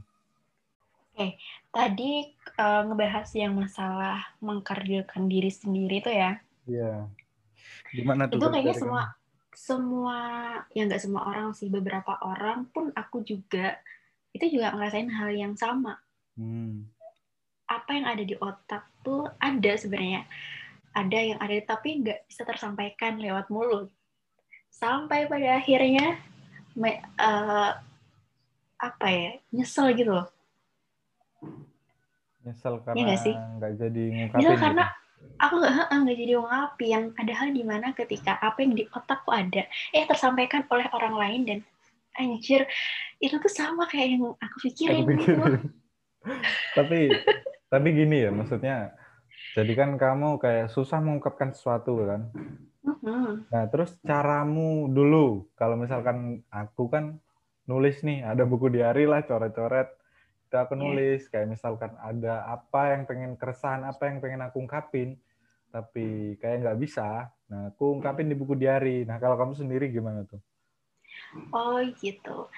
Tadi ngebahas yang masalah mengkerdilkan diri sendiri itu ya. Iya. Gimana tuh? Itu kayaknya semua yang enggak semua orang sih, beberapa orang pun aku juga itu juga ngerasain hal yang sama. Apa yang ada di otak tuh ada sebenarnya. Ada yang ada, tapi nggak bisa tersampaikan lewat mulut. Sampai pada akhirnya, nyesel gitu loh. Nyesel karena nggak jadi ngungkapin. Nyesel karena aku nggak jadi ngungkapin. Padahal di mana ketika apa yang di otakku ada, tersampaikan oleh orang lain dan anjir, itu tuh sama kayak yang aku pikirin. Tapi gini ya, maksudnya jadi kan kamu kayak susah mengungkapkan sesuatu kan. Nah, terus caramu dulu kalau misalkan aku kan nulis nih, ada buku diari lah, coret-coret. Itu aku nulis kayak misalkan ada apa yang pengen keresahan, apa yang pengen aku ungkapin, tapi kayak nggak bisa. Nah, aku ungkapin di buku diari. Nah, kalau kamu sendiri gimana tuh? Oh, gitu.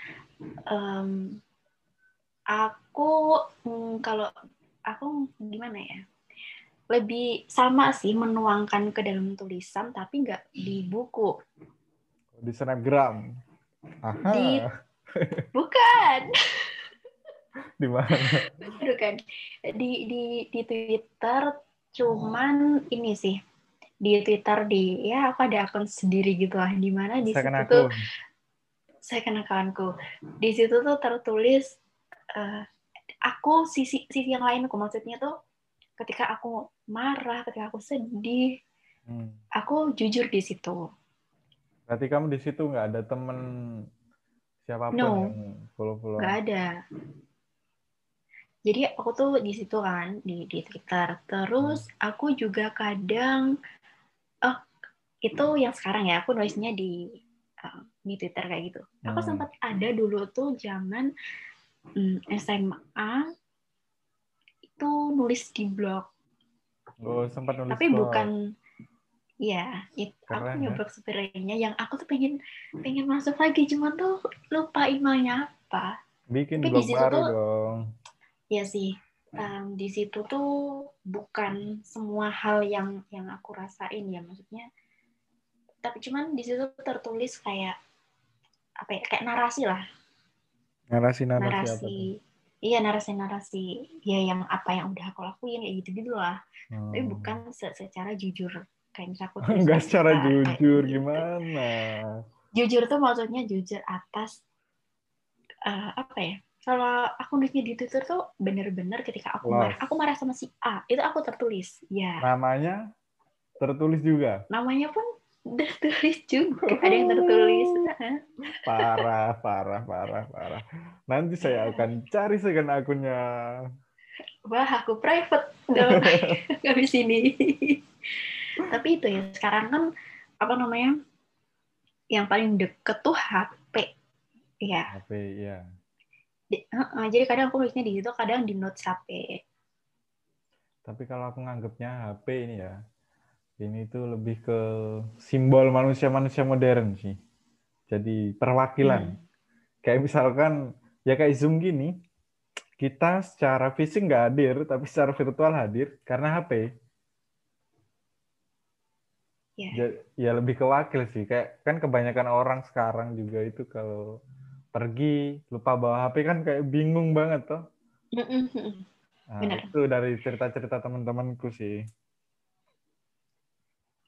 Aku gimana ya? lebih sama sih menuangkan ke dalam tulisan, tapi nggak di buku. Di snapgram. Aha. Bukan. Di mana? Bukan. Di Twitter, cuman ini sih. Di Twitter di ya aku ada akun sendiri gitu lah, di mana di situ tuh saya kena kawanku. Di situ tuh tertulis aku sisi yang lainku, maksudnya tuh ketika aku marah, ketika aku sedih, aku jujur di situ. Berarti kamu di situ nggak ada temen siapapun yang follow-follow? Nggak ada. Jadi aku tuh di situ kan, di Twitter. Terus aku juga kadang, itu yang sekarang ya, aku nulisnya di Twitter kayak gitu. Aku sempat ada dulu tuh zaman SMA, itu nulis di blog. Oh, sempat nulis. Tapi blog. Bukan... Iya, aku punya blog sebenarnya yang aku tuh pengen masuk lagi, cuman tuh lupa emailnya apa. Bikin tapi blog baru tuh, dong. Iya sih, di situ tuh bukan semua hal yang aku rasain ya, maksudnya. Tapi cuman di situ tertulis kayak apa ya, kayak narasi lah. Narasi apa tuh? Iya, narasi-narasi ya yang apa yang udah aku lakuin kayak gitu-gitu lah. Tapi bukan secara jujur. Enggak secara jujur, gimana? Jujur tuh maksudnya jujur atas apa ya? Kalau aku nulisnya di Twitter tuh bener-bener ketika aku marah sama si A, itu aku tertulis. Ya. Namanya tertulis juga. Namanya pun tertulis juga. Ada yang tertulis. Parah. Nanti saya akan cari second akunnya. Wah, aku private dong. Habis ini. Tapi itu ya, sekarang kan apa namanya, yang paling deket tuh HP ya. HP ya. Jadi kadang aku nulisnya di situ, kadang di notes HP. Tapi kalau aku nganggapnya HP ini ya, ini tuh lebih ke simbol manusia modern sih. Jadi perwakilan. Kayak misalkan ya kayak Zoom gini, kita secara fisik nggak hadir, tapi secara virtual hadir karena HP. Yeah. Ya lebih ke wakil sih, kayak kan kebanyakan orang sekarang juga itu kalau pergi lupa bawa HP kan kayak bingung banget toh. Nah, itu dari cerita-cerita teman-temanku sih.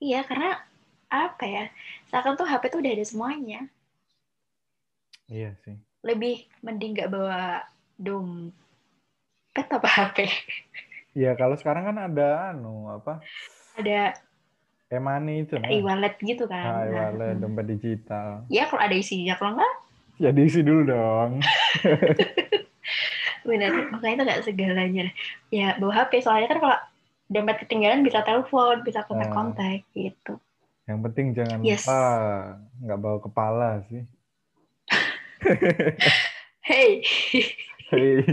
Iya, karena apa ya, seakan tuh HP tuh udah ada semuanya. Iya sih. Lebih mending nggak bawa dompet apa HP. Iya, kalau sekarang kan ada e-money itu. E-wallet gitu kan. E-wallet, dompet digital. Ya kalau ada isinya, kalau enggak? Ya diisi dulu dong. Benar, makanya itu enggak segalanya. Ya bawa HP, soalnya kan kalau dompet ketinggalan bisa telepon, bisa kontak-kontak gitu. Yang penting jangan lupa enggak bawa kepala sih. Hey,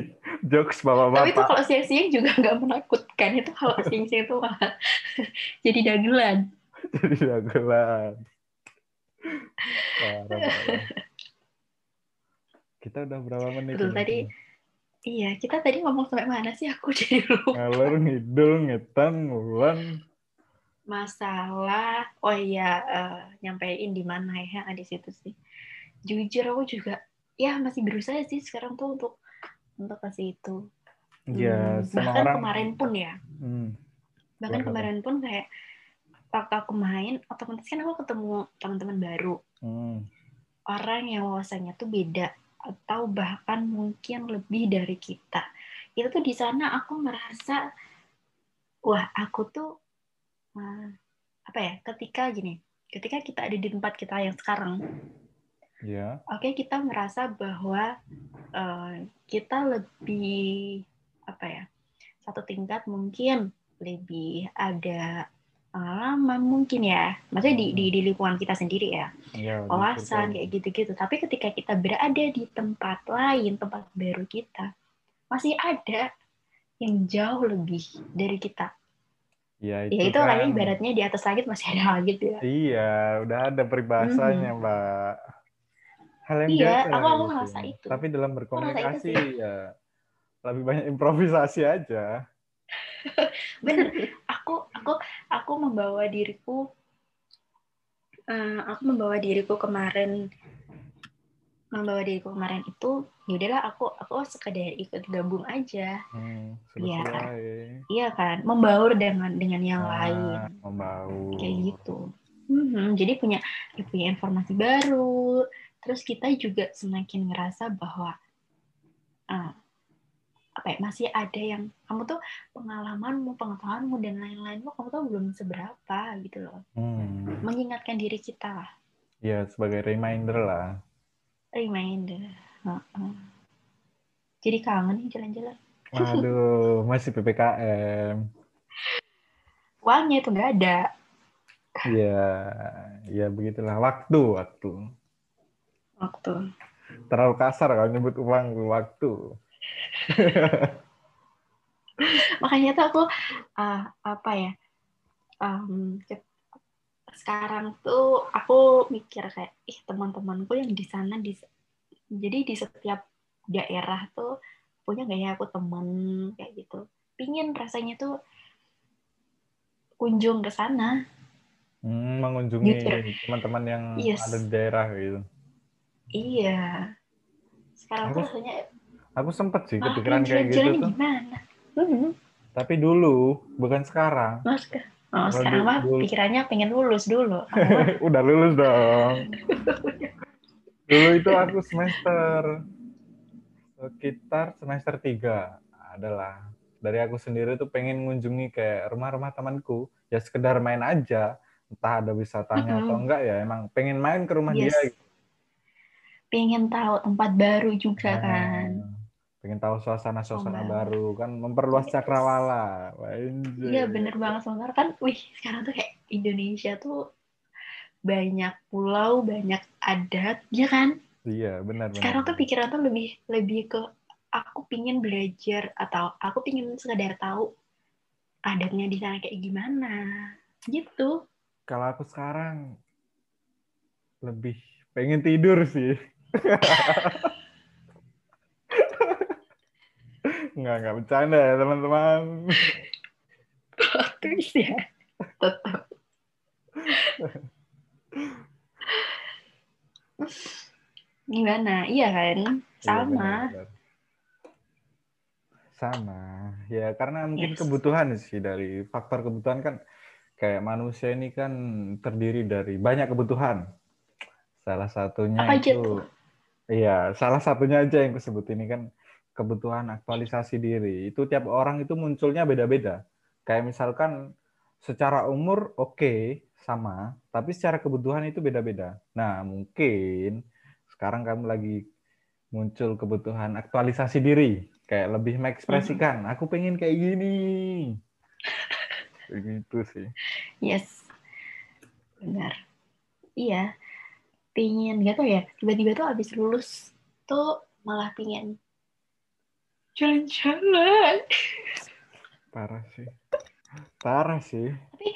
jokes bapak-bapak. Tapi itu kalau siang-siang juga nggak menakutkan. Itu kalau siang-siang itu malah jadi dagelan. Parah. Kita udah berapa menit? Betul, tadi. Iya, kita tadi ngomong sampai mana sih? Aku jadi lupa. Ngalor ngidul, ngetan, ngulan. Masalah. Oh iya, nyampein di mana ya? Di situ sih. Jujur aku juga, ya masih berusaha sih sekarang tuh untuk kasih itu. Ya, bahkan orang, kemarin pun ya. Bahkan kemarin pun kayak waktu aku main, otomatis kan aku ketemu teman-teman baru. Orang yang wawasannya tuh beda atau bahkan mungkin lebih dari kita. Itu tuh di sana aku merasa wah, aku tuh apa ya? Ketika kita ada di tempat kita yang sekarang. Yeah. Oke, kita merasa bahwa kita lebih apa ya, satu tingkat, mungkin lebih ada pengalaman mungkin ya, maksudnya di lingkungan kita sendiri ya, wawasan kayak gitu-gitu. Tapi ketika kita berada di tempat lain, tempat baru kita, masih ada yang jauh lebih dari kita. Ya itu kan, ibaratnya di atas langit masih ada langit ya. Iya, udah ada peribahasanya Mbak. Hal yang biasa, aku ngerasa itu. Tapi dalam berkomunikasi ya lebih banyak improvisasi aja. Bener, aku membawa diriku kemarin itu yaudahlah aku sekedar ikut gabung aja iya kan membaur dengan yang lain membaur kayak gitu jadi punya informasi baru terus kita juga semakin ngerasa bahwa masih ada yang kamu tuh pengalamanmu, pengetahuanmu dan lain-lainmu kamu tuh belum seberapa gitu loh. Mengingatkan diri kita lah. Iya, sebagai reminder lah. Jadi kangen jalan-jalan. Waduh, masih PPKM. Uangnya tuh nggak ada. Iya, ya begitulah waktu. Terlalu kasar kalau nyebut uang waktu. Makanya tuh aku sekarang tuh aku mikir kayak teman-temanku yang di sana jadi di setiap daerah tuh punya nggak ya aku teman kayak gitu pingin rasanya tuh kunjung ke sana mengunjungi teman-teman yang ada di daerah gitu iya sekarang tuh rasanya aku sempat sih kepikiran kayak gitu tuh. Tapi dulu, bukan sekarang. Sekarang mah pikirannya pengen lulus dulu. Udah lulus dong. Dulu itu aku sekitar semester 3 adalah. Dari aku sendiri tuh pengen ngunjungi kayak rumah-rumah temanku. Ya sekedar main aja. Entah ada wisatanya atau enggak ya. Emang pengen main ke rumah dia. Pengen tahu tempat baru juga kan. Pengen tahu suasana baru kan memperluas cakrawala. Iya bener banget sebenarnya kan sekarang tuh kayak Indonesia tuh banyak pulau, banyak adat, ya kan? Iya, benar. Sekarang tuh pikiran tuh lebih ke aku pingin belajar atau aku pingin sekedar tahu adatnya di sana kayak gimana. Gitu. Kalau aku sekarang lebih pengen tidur sih. Nggak bercanda ya teman-teman. Terus ya, tetap. Gimana? Iya kan? Sama. Ya karena mungkin kebutuhan sih dari faktor kebutuhan kan kayak manusia ini kan terdiri dari banyak kebutuhan. Salah satunya salah satunya aja yang aku sebut ini kan kebutuhan aktualisasi diri itu tiap orang itu munculnya beda-beda kayak misalkan secara umur sama tapi secara kebutuhan itu beda-beda nah mungkin sekarang kamu lagi muncul kebutuhan aktualisasi diri kayak lebih mengekspresikan aku pengen kayak gini begitu sih benar iya pengen gak tau ya tiba-tiba tuh abis lulus tuh malah pengen jalan-jalan. Parah sih. Tapi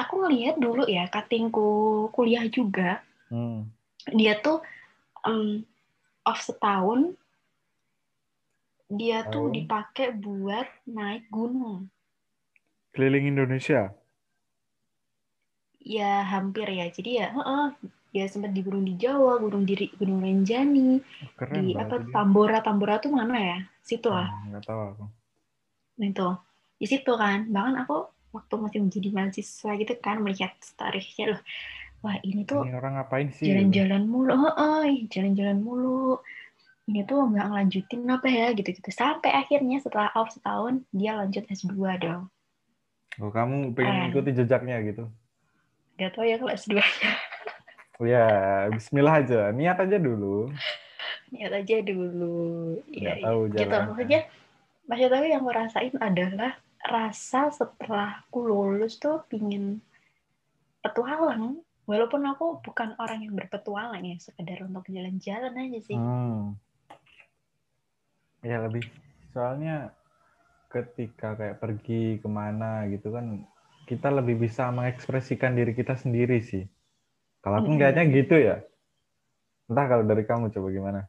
aku ngeliat dulu ya katingku kuliah juga. Dia tuh off setahun. Dia tuh dipakai buat naik gunung. Keliling Indonesia. Ya hampir ya. Jadi ya, dia sempat di Gunung di Jawa, Gunung Renjani. Keren di Tambora tuh mana ya? Situ lah. Nggak tahu aku. Nah itu di situ kan, bahkan aku waktu masih menjadi mahasiswa gitu kan melihat tariknya loh. Wah ini tuh. Ini orang ngapain sih? Jalan-jalan mulu, jalan-jalan mulu. Ini tuh nggak ngelanjutin apa ya gitu-gitu. Sampai akhirnya setelah off setahun dia lanjut S2 dong. Oh kamu pengen ikuti jejaknya gitu? Nggak tahu ya kalau S2-nya. Ya Bismillah aja, niat aja dulu. Ya, tahu jalan. Gitu maksudnya. Masih tahu yang aku rasain adalah rasa setelah aku lulus tuh pingin petualang. Walaupun aku bukan orang yang berpetualang ya, sekedar untuk jalan-jalan aja sih. Ya lebih. Soalnya ketika kayak pergi kemana gitu kan, kita lebih bisa mengekspresikan diri kita sendiri sih. Kalau aku ngeliatnya gitu ya. Entah kalau dari kamu coba gimana?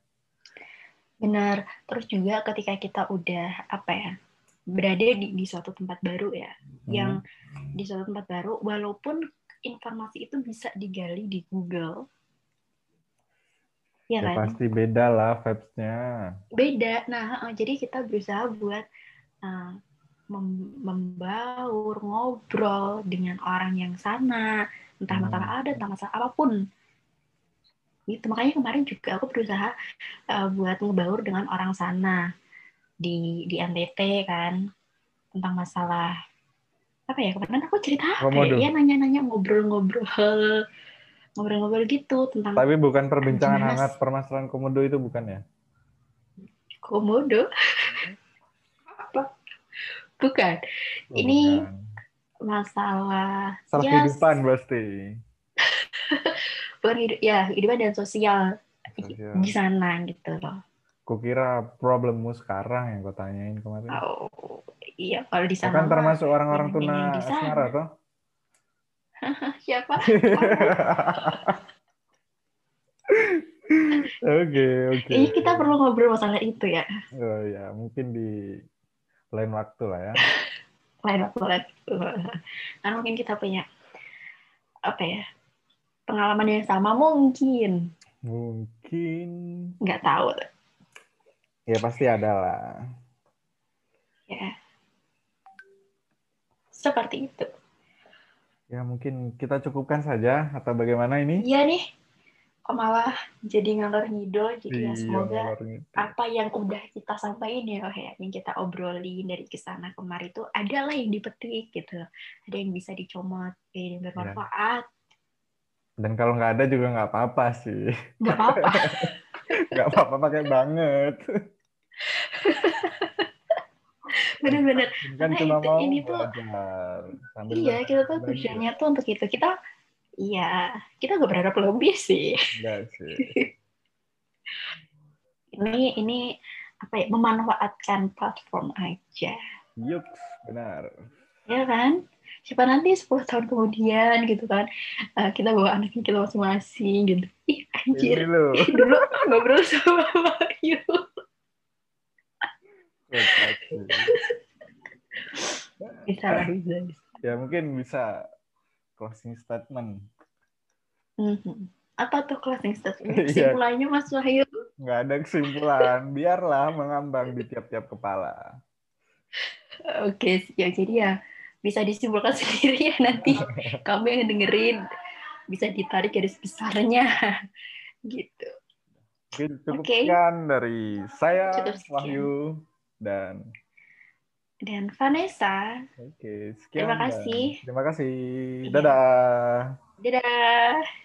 Benar. Terus juga ketika kita udah berada di suatu tempat baru ya. yang di suatu tempat baru, walaupun informasi itu bisa digali di Google. Ya, ya kan? Pasti beda lah vibes-nya. Beda. Nah, jadi kita berusaha buat membaur, ngobrol dengan orang yang sana, entah masalah ada, entah masalah apapun. Gitu. Makanya kemarin juga aku berusaha buat ngebaur dengan orang sana di NTT kan, tentang masalah apa ya, kemarin aku cerita ya, nanya-nanya, ngobrol-ngobrol gitu tentang. Tapi bukan perbincangan hangat permasalahan komodo itu, bukan ya? Komodo? Apa? Bukan. Oh, ini bukan. Masalah kehidupan pasti. Ya, kehidupan dan sosial di sana gitu loh. Kukira problemmu sekarang yang kau tanyain kemarin. Oh, iya, kalau di sana. Bukan termasuk orang-orang tuna asmara toh? Siapa? Oke. Ini kita perlu ngobrol masalah itu ya. Oh ya, mungkin di lain waktu lah ya. Lain waktu. Karena mungkin kita punya apa ya, pengalaman yang sama mungkin. Nggak tahu. Ya pasti ada lah. Ya. Seperti itu. Ya mungkin kita cukupkan saja atau bagaimana ini? Iya nih, kok malah jadi ngalor ngidul. Jadi ya semoga apa yang udah kita sampaikan ya, yang kita obrolin dari kesana kemari itu adalah yang dipetik gitu, ada yang bisa dicomot, yang bermanfaat. Dan kalau nggak ada juga nggak apa-apa sih. Nggak apa-apa pakai banget. Benar-benar. Kan cuma mau belajar. Iya, kita tuh tujuannya tuh untuk itu. Kita nggak berharap lebih sih. Enggak sih. Ini apa ya? Memanfaatkan platform aja. Yuk, benar. Iya kan? Siapa nanti 10 tahun kemudian gitu kan, kita bawa anaknya kita masing-masing gitu. Ih, anjir. Dulu ngobrol sama Wahyu. Bisa. Ya mungkin bisa closing statement. Apa tuh closing statement? Kesimpulannya Mas Wahyu? Nggak ada kesimpulan, biarlah mengambang di tiap-tiap kepala. Oke, ya jadi ya bisa disimpulkan sendiri ya nanti. Kamu yang dengerin bisa ditarik garis besarnya gitu. Cukupkan dari saya, Wahyu. Dan Vanessa. Oke, sekian. Terima kasih. Dadah.